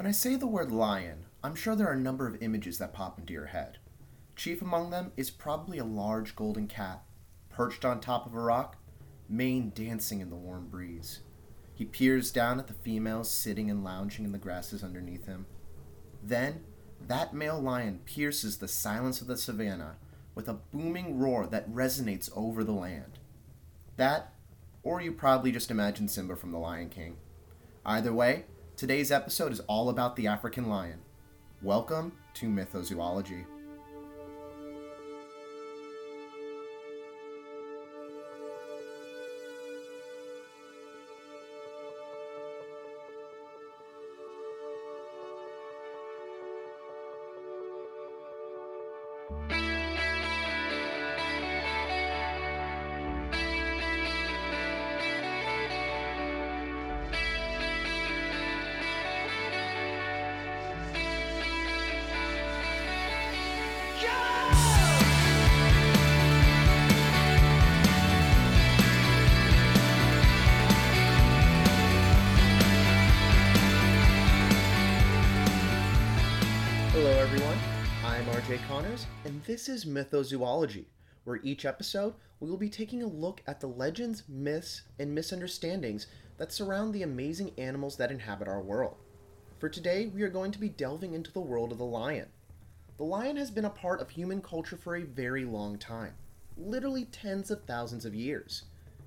When I say the word lion, I'm sure there are a number of images that pop into your head. Chief among them is probably a large golden cat, perched on top of a rock, mane dancing in the warm breeze. He peers down at the females sitting and lounging in the grasses underneath him. Then, that male lion pierces the silence of the savannah with a booming roar that resonates over the land. That, or you probably just imagine Simba from The Lion King. Either way, today's episode is all about the African lion. Welcome to Mythozoology. This is Mythozoology, where each episode we will be taking a look at the legends, myths, and misunderstandings that surround the amazing animals that inhabit our world. For today, we are going to be delving into the world of the lion. The lion has been a part of human culture for a very long time, literally tens of thousands of years,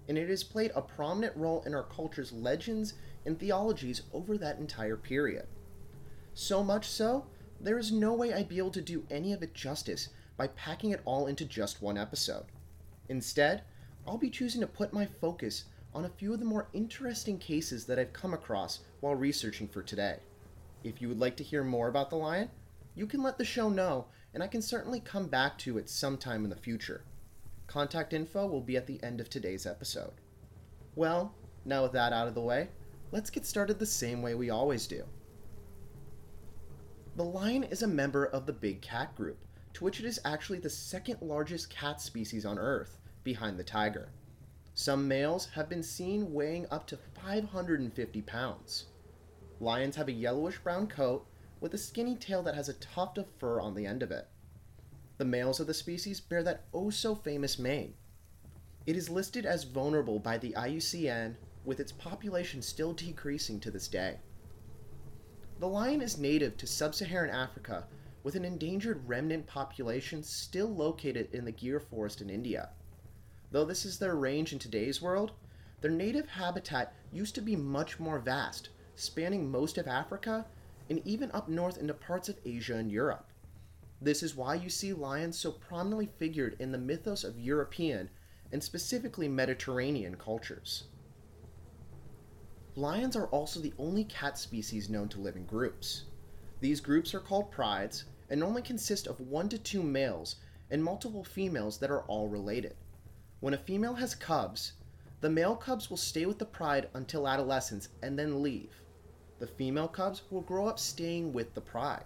and it has played a prominent role in our culture's legends and theologies over that entire period. So much so, there is no way I'd be able to do any of it justice by packing it all into just one episode. Instead, I'll be choosing to put my focus on a few of the more interesting cases that I've come across while researching for today. If you would like to hear more about the lion, you can let the show know, and I can certainly come back to it sometime in the future. Contact info will be at the end of today's episode. Well, now with that out of the way, let's get started the same way we always do. The lion is a member of the big cat group, to which it is actually the second largest cat species on Earth, behind the tiger. Some males have been seen weighing up to 550 pounds. Lions have a yellowish-brown coat with a skinny tail that has a tuft of fur on the end of it. The males of the species bear that oh-so-famous mane. It is listed as vulnerable by the IUCN, with its population still decreasing to this day. The lion is native to sub-Saharan Africa, with an endangered remnant population still located in the Gir forest in India. Though this is their range in today's world, their native habitat used to be much more vast, spanning most of Africa and even up north into parts of Asia and Europe. This is why you see lions so prominently figured in the mythos of European and specifically Mediterranean cultures. Lions are also the only cat species known to live in groups. These groups are called prides, and only consist of 1 to 2 males and multiple females that are all related. When a female has cubs, the male cubs will stay with the pride until adolescence and then leave. The female cubs will grow up staying with the pride.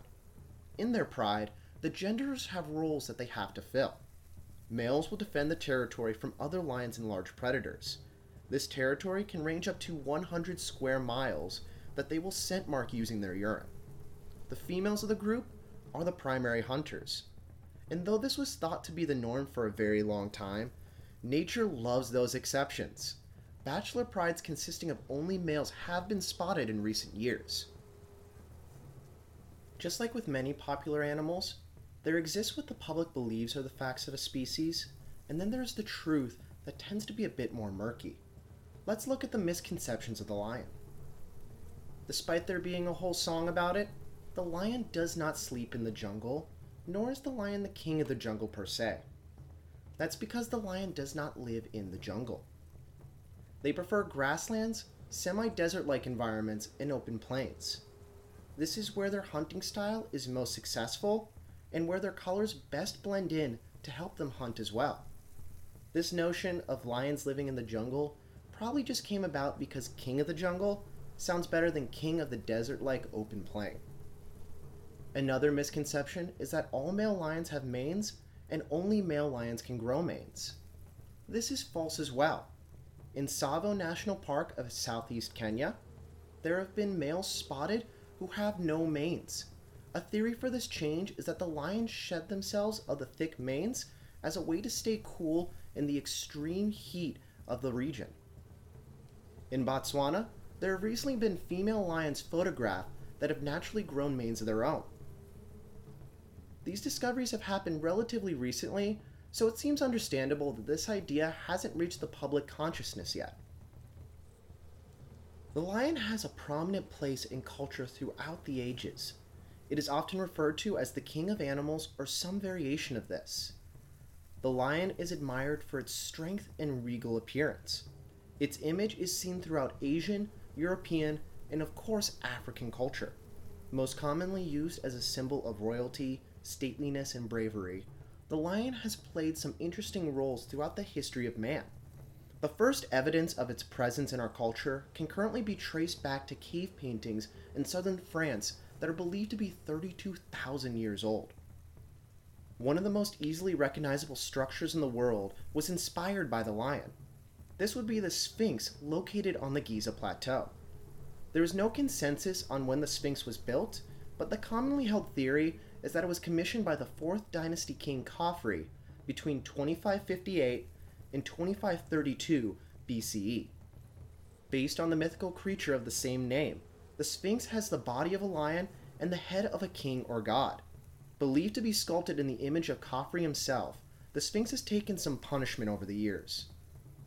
In their pride, the genders have roles that they have to fill. Males will defend the territory from other lions and large predators. This territory can range up to 100 square miles that they will scent mark using their urine. The females of the group are the primary hunters. And though this was thought to be the norm for a very long time, nature loves those exceptions. Bachelor prides consisting of only males have been spotted in recent years. Just like with many popular animals, there exists what the public believes are the facts of a species, and then there's the truth that tends to be a bit more murky. Let's look at the misconceptions of the lion. Despite there being a whole song about it, the lion does not sleep in the jungle, nor is the lion the king of the jungle per se. That's because the lion does not live in the jungle. They prefer grasslands, semi-desert-like environments, and open plains. This is where their hunting style is most successful, and where their colors best blend in to help them hunt as well. This notion of lions living in the jungle probably just came about because king of the jungle sounds better than king of the desert-like open plain. Another misconception is that all male lions have manes, and only male lions can grow manes. This is false as well. In Savo National Park of southeast Kenya, there have been males spotted who have no manes. A theory for this change is that the lions shed themselves of the thick manes as a way to stay cool in the extreme heat of the region. In Botswana, there have recently been female lions photographed that have naturally grown manes of their own. These discoveries have happened relatively recently, so it seems understandable that this idea hasn't reached the public consciousness yet. The lion has a prominent place in culture throughout the ages. It is often referred to as the king of animals or some variation of this. The lion is admired for its strength and regal appearance. Its image is seen throughout Asian, European, and of course African culture, most commonly used as a symbol of royalty, stateliness, and bravery. The lion has played some interesting roles throughout the history of man. The first evidence of its presence in our culture can currently be traced back to cave paintings in southern France that are believed to be 32,000 years old. One of the most easily recognizable structures in the world was inspired by the lion. This would be the Sphinx located on the Giza Plateau. There is no consensus on when the Sphinx was built, but the commonly held theory is that it was commissioned by the 4th dynasty king Khafre between 2558 and 2532 BCE. Based on the mythical creature of the same name, the Sphinx has the body of a lion and the head of a king or god. Believed to be sculpted in the image of Khafre himself, the Sphinx has taken some punishment over the years.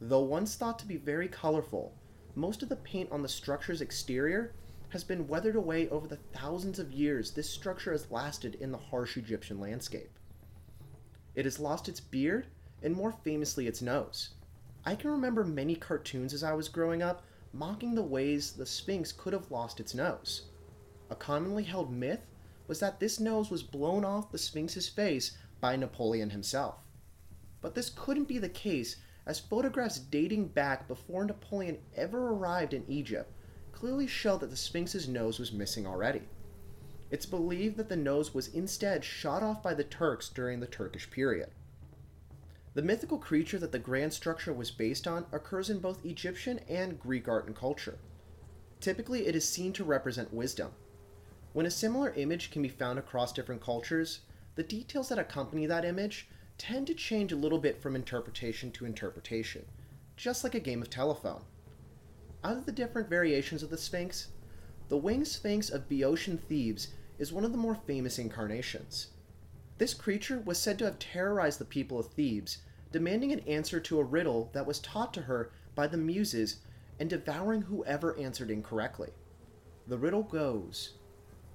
Though once thought to be very colorful, most of the paint on the structure's exterior has been weathered away over the thousands of years this structure has lasted in the harsh Egyptian landscape. It has lost its beard, and more famously its nose. I can remember many cartoons as I was growing up mocking the ways the Sphinx could have lost its nose. A commonly held myth was that this nose was blown off the Sphinx's face by Napoleon himself. But this couldn't be the case, as photographs dating back before Napoleon ever arrived in Egypt clearly show that the Sphinx's nose was missing already. It's believed that the nose was instead shot off by the Turks during the Turkish period. The mythical creature that the grand structure was based on occurs in both Egyptian and Greek art and culture. Typically, it is seen to represent wisdom. When a similar image can be found across different cultures, the details that accompany that image tend to change a little bit from interpretation to interpretation, just like a game of telephone. Out of the different variations of the Sphinx, the winged Sphinx of Boeotian Thebes is one of the more famous incarnations. This creature was said to have terrorized the people of Thebes, demanding an answer to a riddle that was taught to her by the Muses and devouring whoever answered incorrectly. The riddle goes,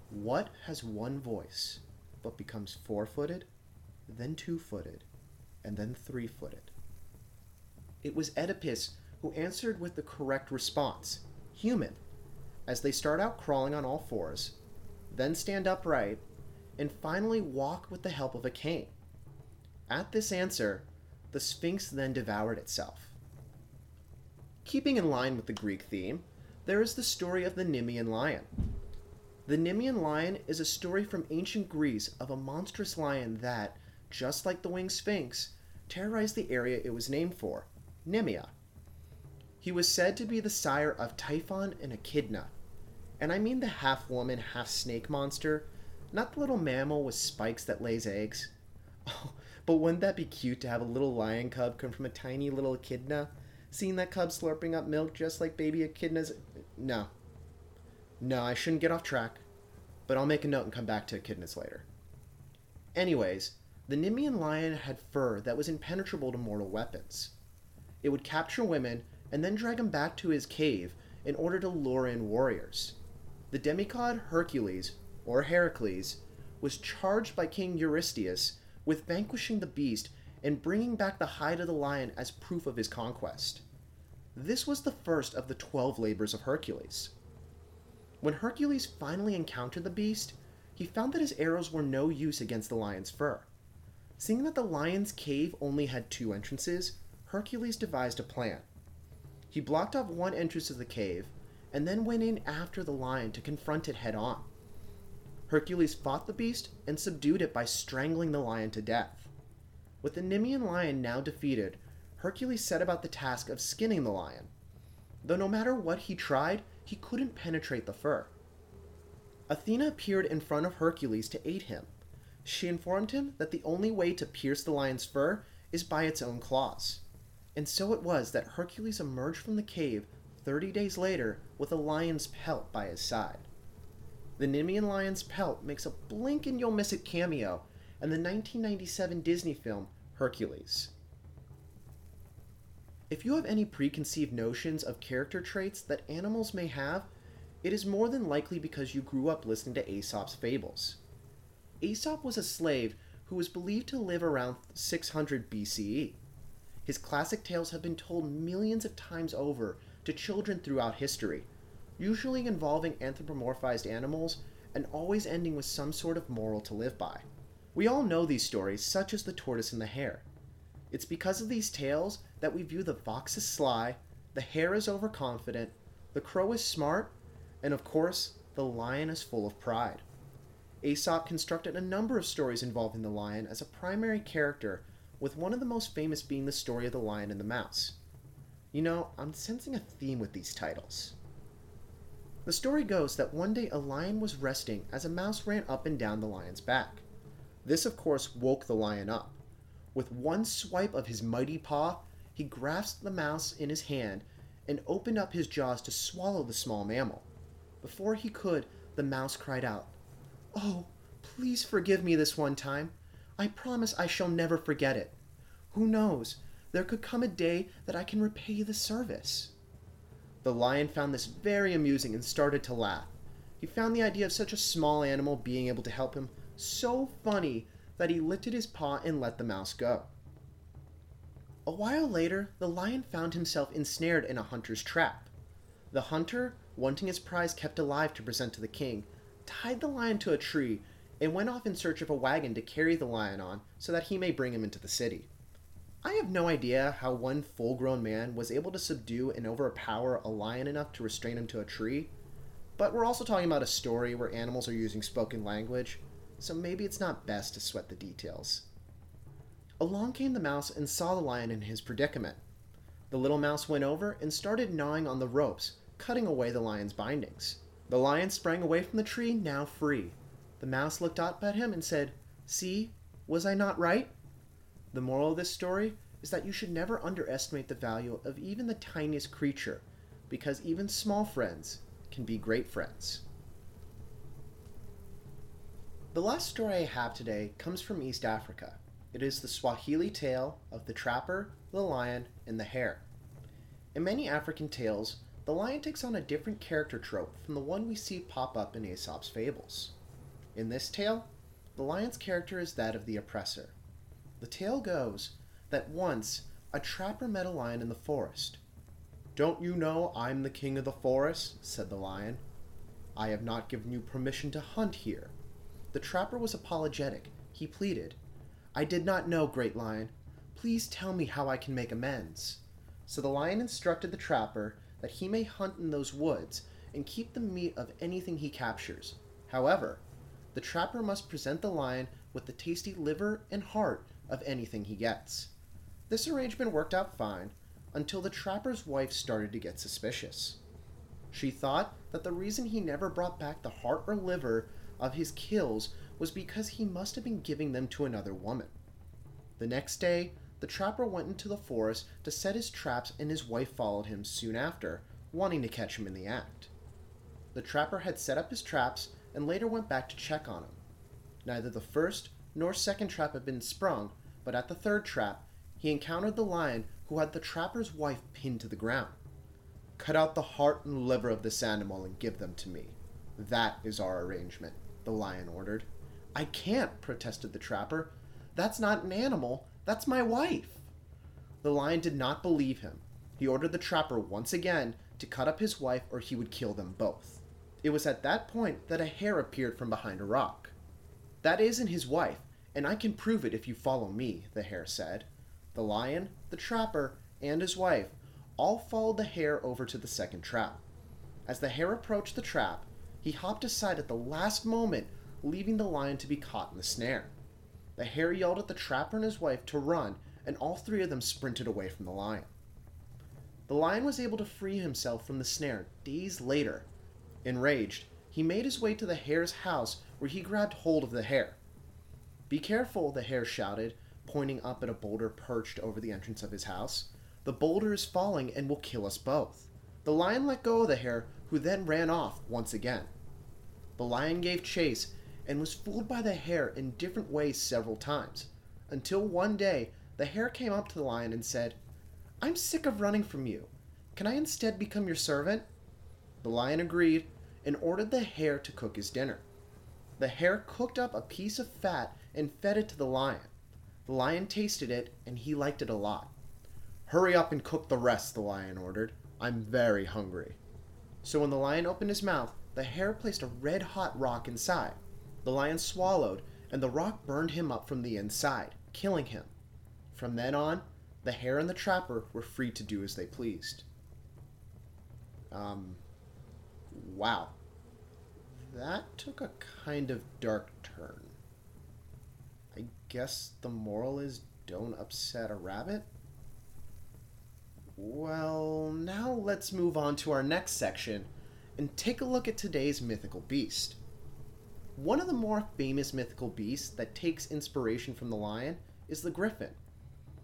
"What has one voice, but becomes four-footed, then two-footed, and then three-footed?" It was Oedipus who answered with the correct response, human, as they start out crawling on all fours, then stand upright, and finally walk with the help of a cane. At this answer, the Sphinx then devoured itself. Keeping in line with the Greek theme, there is the story of the Nemean lion. The Nemean lion is a story from ancient Greece of a monstrous lion that, just like the winged Sphinx, terrorized the area it was named for, Nemea. He was said to be the sire of Typhon and Echidna, and I mean the half-woman, half-snake monster, not the little mammal with spikes that lays eggs. Oh, but wouldn't that be cute to have a little lion cub come from a tiny little echidna? Seeing that cub slurping up milk just like baby echidnas? No, I shouldn't get off track. But I'll make a note and come back to echidnas later. Anyways, the Nemean lion had fur that was impenetrable to mortal weapons. It would capture women and then drag them back to his cave in order to lure in warriors. The demigod Hercules, or Heracles, was charged by King Eurystheus with vanquishing the beast and bringing back the hide of the lion as proof of his conquest. This was the first of the 12 labors of Hercules. When Hercules finally encountered the beast, he found that his arrows were no use against the lion's fur. Seeing that the lion's cave only had two entrances, Hercules devised a plan. He blocked off one entrance of the cave and then went in after the lion to confront it head on. Hercules fought the beast and subdued it by strangling the lion to death. With the Nemean lion now defeated, Hercules set about the task of skinning the lion, though no matter what he tried, he couldn't penetrate the fur. Athena appeared in front of Hercules to aid him. She informed him that the only way to pierce the lion's fur is by its own claws. And so it was that Hercules emerged from the cave 30 days later with a lion's pelt by his side. The Nemean lion's pelt makes a blink and you'll miss it cameo in the 1997 Disney film Hercules. If you have any preconceived notions of character traits that animals may have, it is more than likely because you grew up listening to Aesop's fables. Aesop was a slave who was believed to live around 600 BCE. His classic tales have been told millions of times over to children throughout history, usually involving anthropomorphized animals and always ending with some sort of moral to live by. We all know these stories, such as the tortoise and the hare. It's because of these tales that we view the fox as sly, the hare as overconfident, the crow as smart, and of course, the lion is full of pride. Aesop constructed a number of stories involving the lion as a primary character, with one of the most famous being the story of the lion and the mouse. You know, I'm sensing a theme with these titles. The story goes that one day a lion was resting as a mouse ran up and down the lion's back. This, of course, woke the lion up. With one swipe of his mighty paw, he grasped the mouse in his hand and opened up his jaws to swallow the small mammal. Before he could, the mouse cried out, "Oh, please forgive me this one time. I promise I shall never forget it. Who knows? There could come a day that I can repay the service." The lion found this very amusing and started to laugh. He found the idea of such a small animal being able to help him so funny that he lifted his paw and let the mouse go. A while later, the lion found himself ensnared in a hunter's trap. The hunter, wanting his prize kept alive to present to the king, tied the lion to a tree and went off in search of a wagon to carry the lion on so that he may bring him into the city. I have no idea how one full-grown man was able to subdue and overpower a lion enough to restrain him to a tree, but we're also talking about a story where animals are using spoken language, so maybe it's not best to sweat the details. Along came the mouse and saw the lion in his predicament. The little mouse went over and started gnawing on the ropes, cutting away the lion's bindings. The lion sprang away from the tree, now free. The mouse looked up at him and said, "See, was I not right?" The moral of this story is that you should never underestimate the value of even the tiniest creature, because even small friends can be great friends. The last story I have today comes from East Africa. It is the Swahili tale of the trapper, the lion, and the hare. In many African tales, the lion takes on a different character trope from the one we see pop up in Aesop's fables. In this tale, the lion's character is that of the oppressor. The tale goes that once a trapper met a lion in the forest. "Don't you know I'm the king of the forest?" said the lion. "I have not given you permission to hunt here." The trapper was apologetic. He pleaded, "I did not know, great lion. Please tell me how I can make amends." So the lion instructed the trapper that he may hunt in those woods and keep the meat of anything he captures. However, the trapper must present the lion with the tasty liver and heart of anything he gets. This arrangement worked out fine until the trapper's wife started to get suspicious. She thought that the reason he never brought back the heart or liver of his kills was because he must have been giving them to another woman. The next day, the trapper went into the forest to set his traps, and his wife followed him soon after, wanting to catch him in the act. The trapper had set up his traps and later went back to check on him. Neither the first nor second trap had been sprung, but at the third trap, he encountered the lion who had the trapper's wife pinned to the ground. "Cut out the heart and liver of this animal and give them to me. That is our arrangement," the lion ordered. "I can't," protested the trapper. "That's not an animal. That's my wife." The lion did not believe him. He ordered the trapper once again to cut up his wife or he would kill them both. It was at that point that a hare appeared from behind a rock. "That isn't his wife, and I can prove it if you follow me," the hare said. The lion, the trapper, and his wife all followed the hare over to the second trap. As the hare approached the trap, he hopped aside at the last moment, leaving the lion to be caught in the snare. The hare yelled at the trapper and his wife to run, and all three of them sprinted away from the lion. The lion was able to free himself from the snare days later. Enraged, he made his way to the hare's house, where he grabbed hold of the hare. "Be careful," the hare shouted, pointing up at a boulder perched over the entrance of his house. "The boulder is falling and will kill us both." The lion let go of the hare, who then ran off once again. The lion gave chase and was fooled by the hare in different ways several times, until one day the hare came up to the lion and said, "I'm sick of running from you. Can I instead become your servant?" The lion agreed and ordered the hare to cook his dinner. The hare cooked up a piece of fat and fed it to the lion. The lion tasted it, and he liked it a lot. "Hurry up and cook the rest," the lion ordered. "I'm very hungry." So when the lion opened his mouth, the hare placed a red-hot rock inside. The lion swallowed, and the rock burned him up from the inside, killing him. From then on, the hare and the trapper were free to do as they pleased. Wow. That took a kind of dark turn. I guess the moral is don't upset a rabbit? Well, now let's move on to our next section and take a look at today's mythical beast. One of the more famous mythical beasts that takes inspiration from the lion is the griffin.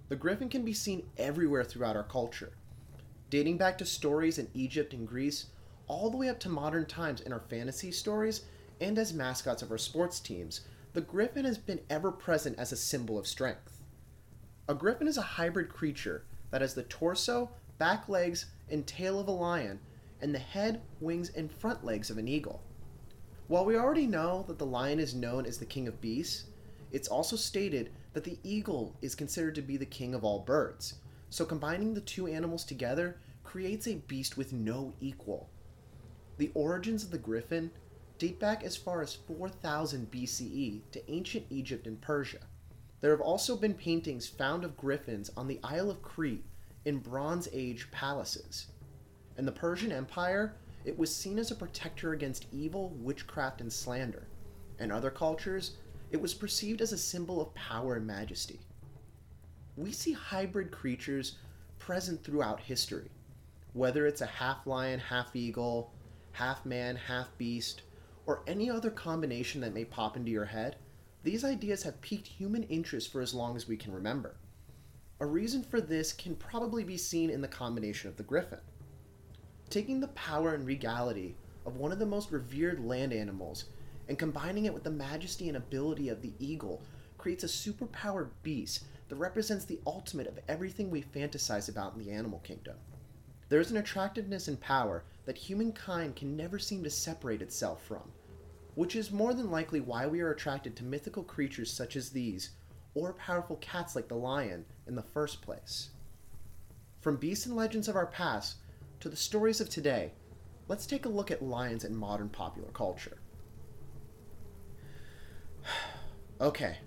The griffin can be seen everywhere throughout our culture, dating back to stories in Egypt and Greece, all the way up to modern times in our fantasy stories and as mascots of our sports teams. The griffin has been ever present as a symbol of strength. A griffin is a hybrid creature that has the torso, back legs, and tail of a lion, and the head, wings, and front legs of an eagle. While we already know that the lion is known as the king of beasts, it's also stated that the eagle is considered to be the king of all birds, so combining the two animals together creates a beast with no equal. The origins of the griffin date back as far as 4000 BCE to ancient Egypt and Persia. There have also been paintings found of griffins on the Isle of Crete in Bronze Age palaces. In the Persian Empire, it was seen as a protector against evil, witchcraft, and slander. In other cultures, it was perceived as a symbol of power and majesty. We see hybrid creatures present throughout history, whether it's a half lion, half eagle, half man, half beast, or any other combination that may pop into your head. These ideas have piqued human interest for as long as we can remember. A reason for this can probably be seen in the combination of the griffin. Taking the power and regality of one of the most revered land animals and combining it with the majesty and ability of the eagle creates a superpowered beast that represents the ultimate of everything we fantasize about in the animal kingdom. There is an attractiveness and power that humankind can never seem to separate itself from, which is more than likely why we are attracted to mythical creatures such as these, or powerful cats like the lion in the first place. From beasts and legends of our past to the stories of today, let's take a look at lions in modern popular culture. Okay,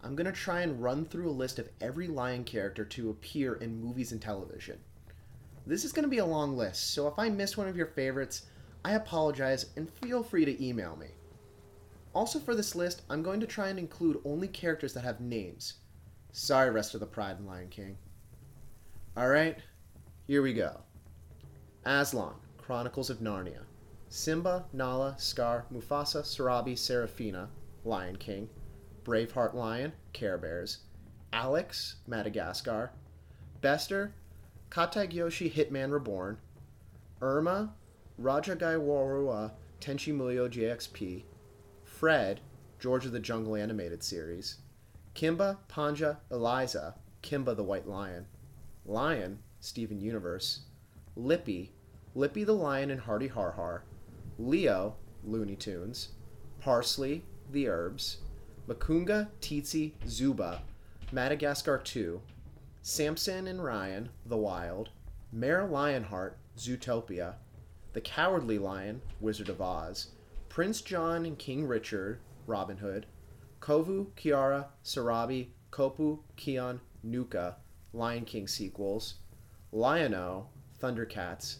I'm going to try and run through a list of every lion character to appear in movies and television. This is going to be a long list, so if I miss one of your favorites, I apologize and feel free to email me. Also for this list, I'm going to try and include only characters that have names. Sorry, rest of the pride in Lion King. Alright, here we go. Aslan, Chronicles of Narnia. Simba, Nala, Scar, Mufasa, Sarabi, Serafina, Lion King. Braveheart Lion, Care Bears. Alex, Madagascar. Bester, Katagyoshi, Hitman Reborn. Irma, Rajagaiwaruwa, Tenchi Muyo JXP. Fred, George of the Jungle Animated Series. Kimba, Panja, Eliza, Kimba the White Lion. Lion, Steven Universe. Lippy, Lippy the Lion and Hardy Har Har. Leo, Looney Tunes. Parsley, The Herbs. Makunga, Tsetse, Zuba, Madagascar 2. Samson and Ryan, The Wild. Mayor Lionheart, Zootopia. The Cowardly Lion, Wizard of Oz. Prince John and King Richard, Robin Hood. Kovu, Kiara, Sarabi, Kopu, Kion, Nuka, Lion King sequels. Lion-O, Thundercats.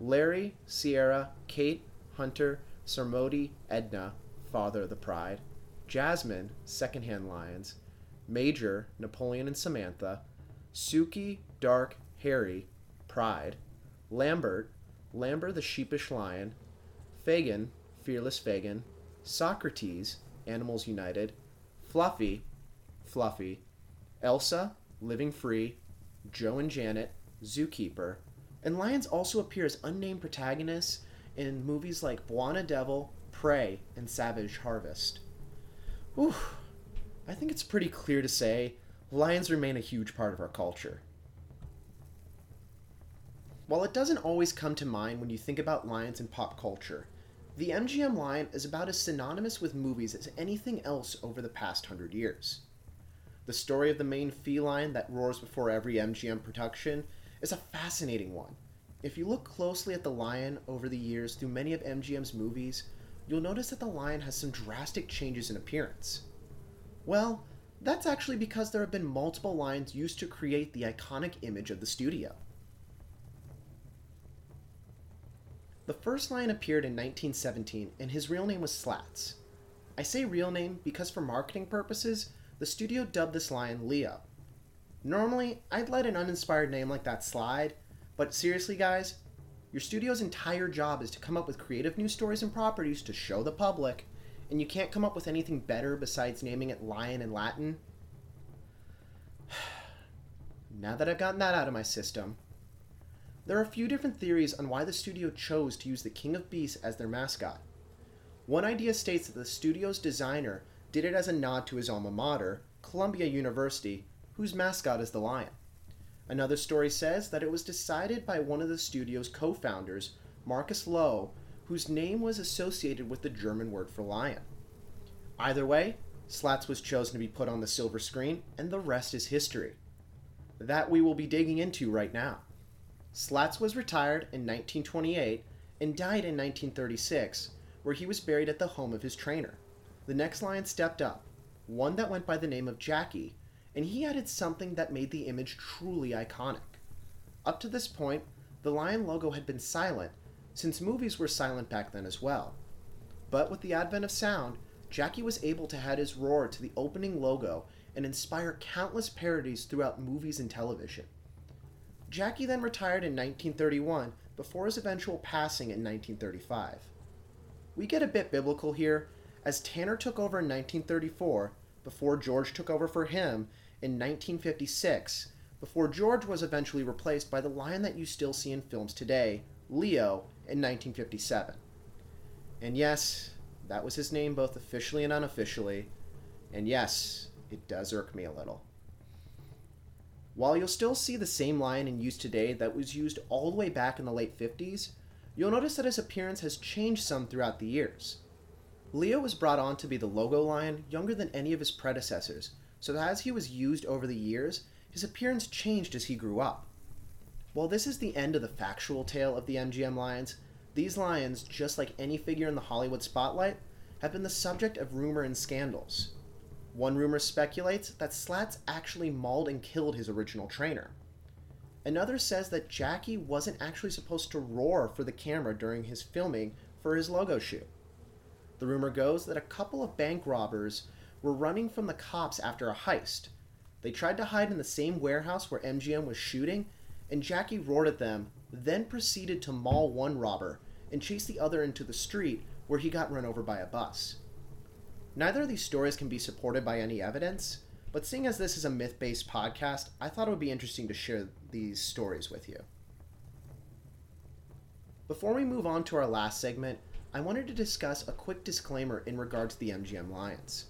Larry, Sierra, Kate, Hunter, Sarmody, Edna, Father of the Pride. Jasmine, Secondhand Lions. Major, Napoleon and Samantha. Suki, Dark, Harry, Pride. Lambert, Lambert the Sheepish Lion. Fagin, Fearless Vegan, Socrates, Animals United, Fluffy, Fluffy, Elsa, Living Free, Joe and Janet, Zookeeper, and lions also appear as unnamed protagonists in movies like Buona Devil, Prey, and Savage Harvest. Whew. I think it's pretty clear to say lions remain a huge part of our culture. While it doesn't always come to mind when you think about lions in pop culture, the MGM lion is about as synonymous with movies as anything else over the past 100 years. The story of the main feline that roars before every MGM production is a fascinating one. If you look closely at the lion over the years through many of MGM's movies, you'll notice that the lion has some drastic changes in appearance. Well, that's actually because there have been multiple lions used to create the iconic image of the studio. The first lion appeared in 1917, and his real name was Slats. I say real name because for marketing purposes, the studio dubbed this lion Leo. Normally, I'd let an uninspired name like that slide, but seriously guys, your studio's entire job is to come up with creative new stories and properties to show the public, and you can't come up with anything better besides naming it lion in Latin? Now that I've gotten that out of my system, there are a few different theories on why the studio chose to use the King of Beasts as their mascot. One idea states that the studio's designer did it as a nod to his alma mater, Columbia University, whose mascot is the lion. Another story says that it was decided by one of the studio's co-founders, Marcus Lowe, whose name was associated with the German word for lion. Either way, Slats was chosen to be put on the silver screen, and the rest is history. That we will be digging into right now. Slats was retired in 1928 and died in 1936, where he was buried at the home of his trainer. The next lion stepped up, one that went by the name of Jackie, and he added something that made the image truly iconic. Up to this point, the lion logo had been silent, since movies were silent back then as well. But with the advent of sound, Jackie was able to add his roar to the opening logo and inspire countless parodies throughout movies and television. Jackie then retired in 1931 before his eventual passing in 1935. We get a bit biblical here, as Tanner took over in 1934 before George took over for him in 1956, before George was eventually replaced by the lion that you still see in films today, Leo, in 1957. And yes, that was his name both officially and unofficially, and yes, it does irk me a little. While you'll still see the same lion in use today that was used all the way back in the late 50s, you'll notice that his appearance has changed some throughout the years. Leo was brought on to be the logo lion younger than any of his predecessors, so that as he was used over the years, his appearance changed as he grew up. While this is the end of the factual tale of the MGM lions, these lions, just like any figure in the Hollywood spotlight, have been the subject of rumor and scandals. One rumor speculates that Slats actually mauled and killed his original trainer. Another says that Jackie wasn't actually supposed to roar for the camera during his filming for his logo shoot. The rumor goes that a couple of bank robbers were running from the cops after a heist. They tried to hide in the same warehouse where MGM was shooting, and Jackie roared at them, then proceeded to maul one robber and chase the other into the street where he got run over by a bus. Neither of these stories can be supported by any evidence, but seeing as this is a myth-based podcast, I thought it would be interesting to share these stories with you. Before we move on to our last segment, I wanted to discuss a quick disclaimer in regard to the MGM lions.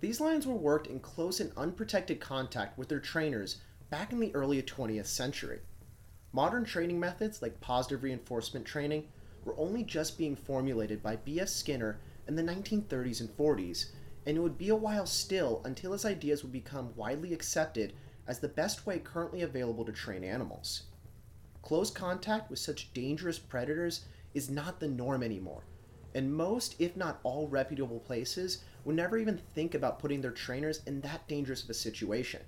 These lions were worked in close and unprotected contact with their trainers back in the early 20th century. Modern training methods like positive reinforcement training were only just being formulated by B.F. Skinner in the 1930s and 40s, and it would be a while still until his ideas would become widely accepted as the best way currently available to train animals. Close contact with such dangerous predators is not the norm anymore, and most, if not all, reputable places would never even think about putting their trainers in that dangerous of a situation.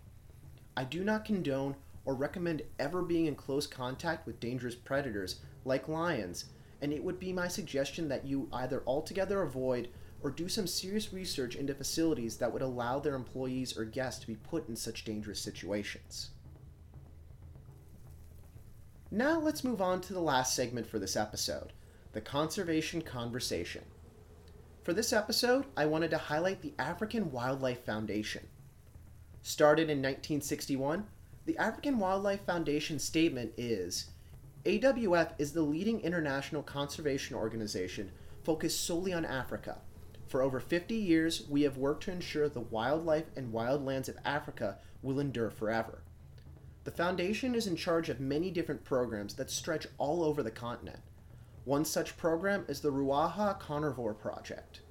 I do not condone or recommend ever being in close contact with dangerous predators like lions, and it would be my suggestion that you either altogether avoid or do some serious research into facilities that would allow their employees or guests to be put in such dangerous situations. Now let's move on to the last segment for this episode, the conservation conversation, For this episode, I wanted to highlight the African Wildlife Foundation. Started in 1961, the African Wildlife Foundation statement is, AWF is the leading international conservation organization focused solely on Africa. For over 50 years, we have worked to ensure the wildlife and wildlands of Africa will endure forever. The foundation is in charge of many different programs that stretch all over the continent. One such program is the Ruaha Carnivore Project.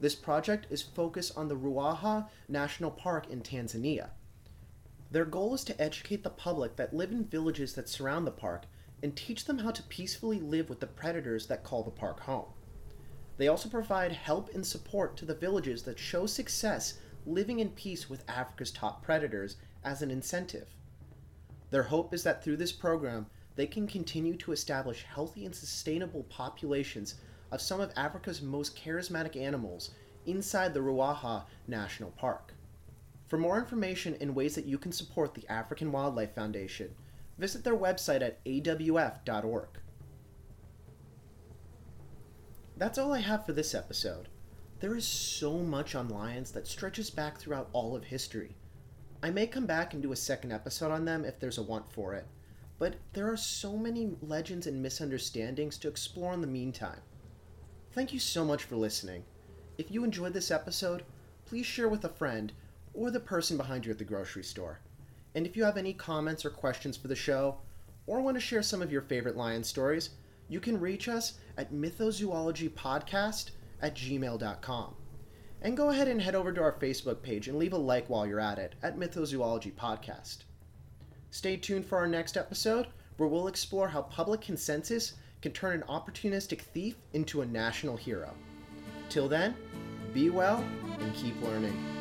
This project is focused on the Ruaha National Park in Tanzania. Their goal is to educate the public that live in villages that surround the park and teach them how to peacefully live with the predators that call the park home. They also provide help and support to the villages that show success living in peace with Africa's top predators as an incentive. Their hope is that through this program, they can continue to establish healthy and sustainable populations of some of Africa's most charismatic animals inside the Ruaha National Park. For more information and ways that you can support the African Wildlife Foundation, visit their website at awf.org. That's all I have for this episode. There is so much on lions that stretches back throughout all of history. I may come back and do a second episode on them if there's a want for it, but there are so many legends and misunderstandings to explore in the meantime. Thank you so much for listening. If you enjoyed this episode, please share with a friend or the person behind you at the grocery store. And if you have any comments or questions for the show, or want to share some of your favorite lion stories, you can reach us at mythozoologypodcast@gmail.com. And go ahead and head over to our Facebook page and leave a like while you're at Mythozoology Podcast. Stay tuned for our next episode, where we'll explore how public consensus can turn an opportunistic thief into a national hero. Till then, be well and keep learning.